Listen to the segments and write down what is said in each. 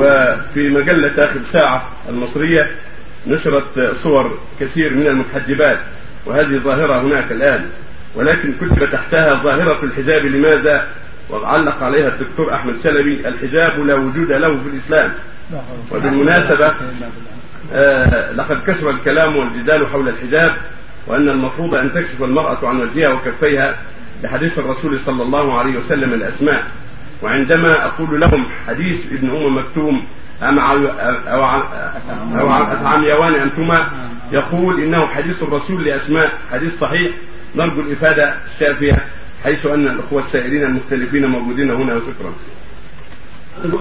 وفي مجلة آخر ساعة المصرية نشرت صور كثير من المتحجبات، وهذه ظاهرة هناك الآن، ولكن كتب تحتها ظاهرة الحجاب لماذا؟ وعلق عليها الدكتور أحمد سلبي: الحجاب لا وجود له في الإسلام. وبالمناسبة لقد كثر الكلام والجدال حول الحجاب، وأن المفروض أن تكشف المرأة عن وجهها وكفيها لحديث الرسول صلى الله عليه وسلم الأسماء. وعندما أقول لهم حديث ابن أم مكتوم أو أتعميوان أنتما، يقول إنه حديث الرسول لأسماء، حديث صحيح، نرجو الإفادة الشافية، حيث أن الأخوة السائلين المختلفين موجودين هنا. وشكرا.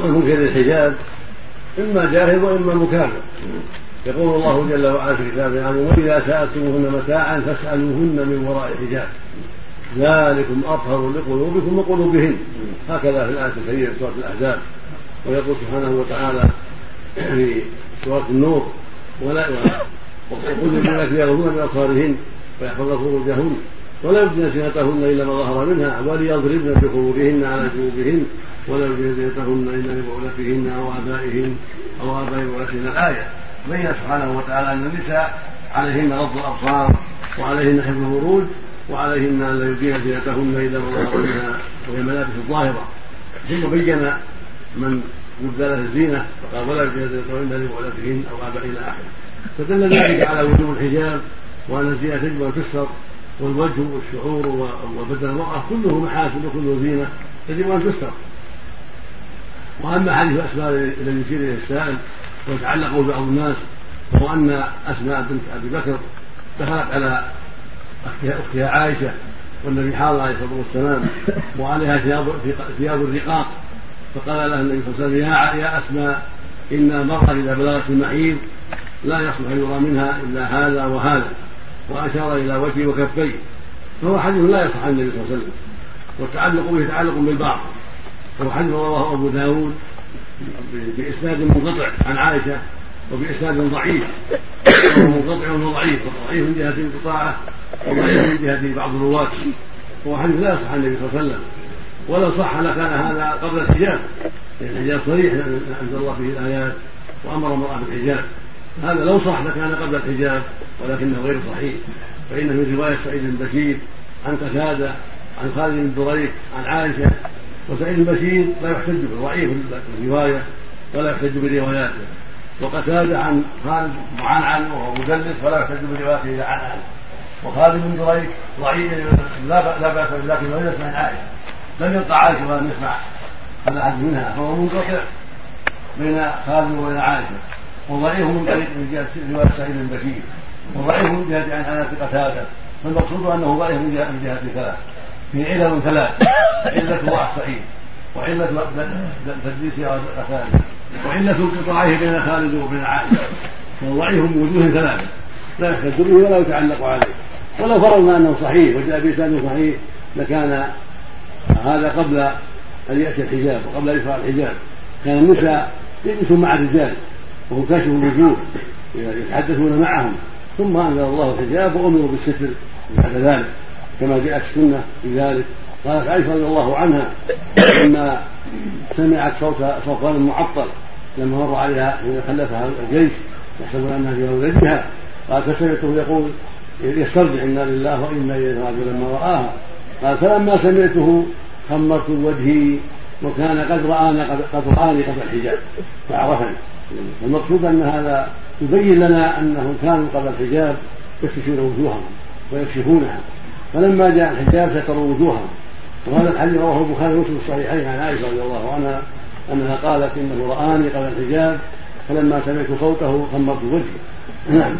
الممكن الحجاب إما جاهز وإما مكافئ، يقول الله جل وعلا في كتابه: وإذا سألتموهن متاعا فاسألوهن من وراء حجاب ذلكم أطهر لقلوبكم وقلوبهن، هكذا في الآية الكريمة سورة الأحزاب. ويقول سبحانه وتعالى في سورة النور: وقل للملائكة يغضون من أبصارهن ويحفظن فروجهن ولا يبدين زينتهن إلا ما ظهر منها وليضربن بخمورهن على جيوبهن ولا يبدين زينتهن إلا لبعولتهن أو آبائهن أو آباء بعولتهن. الآية بين سبحانه وتعالى أن النساء عليهن غض الأبصار وعليهن حفظ الفروج وعليهن أن لا يبدين زينتهن إلا ما ظهر منها وهي الملابس الظاهرة، ثم بين من يبدى له الزينة فقال: ولا يبدين زينتهن إلا لبعولتهن أو آبائهن آخر. فدل ذلك على وجوب الحجاب وأن الزينة تجب وتستر، والوجه والشعور وبدن المرأة كله محاسن وكله زينة يجب أن تستر. وأما حديث أسماء الذي يشير إليه السائل ويتعلق بعض الناس، هو أن أسماء بنت أبي بكر دخلت على أختها عائشة والنبي حاضر عليه الصلاة والسلام وعليها ثياب الرقاق، فقال لها النبي صلى الله عليه وسلم: يا أسماء، إن المرأة إذا بلغت المحيض لا يصلح يرى منها إلا هذا وهذا، وأشار إلى وجهه وكفيه. فهو حديث لا يصح عن النبي صلى الله عليه وسلم، والتعلق به تعلق بالبعض. وهو حديث رواه أبو داود بإسناد منقطع عن عائشة وبإسناد ضعيف، منقطع وضعيف، ضعيف من جهة انقطاعه وضعيف من جهة بعض الرواة. هو حديث لا يصح عن النبي صلى الله عليه وسلم، ولو صح لكان هذا قبل الحجاب، لأن الحجاب صريح أنزل الله فيه الآيات وأمر المرأة بالحجاب، هذا لو صح لكان قبل الحجاب، ولكنه غير صحيح. فإنه من رواية سعيد البشير عن قتادة عن خالد بن بريك عن عائشة، وسعيد البشير لا يحتج به، ضعيف الرواية ولا يحتج برواياته، وقتادة عن خالد معنعن وهو مدلس فلا يحتج بروايته إلا عنعن، وخالد بن بريك ضعيف لا بأس به، لكن لم يسمع عائشة، لم يلقى عائشة ولم يسمع هذا أحد منها، فهو منقطع بين خالد وبين عائشة، وضعيه من طريق من جهة رواية سعيد البشير، وضعيه من جهة عن أنس قتادة. فالمقصود أنه ضعيه من جهة ثلاث، في علل ثلاث: علة وقع سعيد، وعلة تدليسه وقتادة، وعلة انقطاعه بين خالد وبين عائشة. فضعيه من وجوه ثلاثة لا يحتج به ولا يتعلق عليه. ولو فرضنا أنه صحيح وجاء بإسناد صحيح لكان هذا قبل أن يأتي الحجاب وقبل أن يشرع الحجاب. كان النساء يجلسون مع الرجال وهم كاشفوا الوجوه يتحدثون معهم، ثم أنزل الله الحجاب وأمروا بالستر بعد ذلك كما جاءت السنة بذلك. قالت عائشة رضي الله عنها لما سمعت صوتان معطل لما مر عليها حين خلفها الجيش يحسبون أنها في ولدها، قال: فسمعته يقول يسترجع: إنا لله وإنا إليه راجعون لما رآها. قال: فلما سمعته خمرت وجهي وكان قد رآني قبل الحجاب فعرفني. المقصود أن هذا يبين لنا أنهم كانوا قبل الحجاب يكشفون وجوههم ويكشفونها، فلما جاء الحجاب ستروا وجوههم. وهذا الحديث رواه البخاري ومسلم في الصحيحين عن عائشة رضي الله عنها أنها قالت: إنه رآني قبل الحجاب فلما سمعت صوته خمرت وجهي.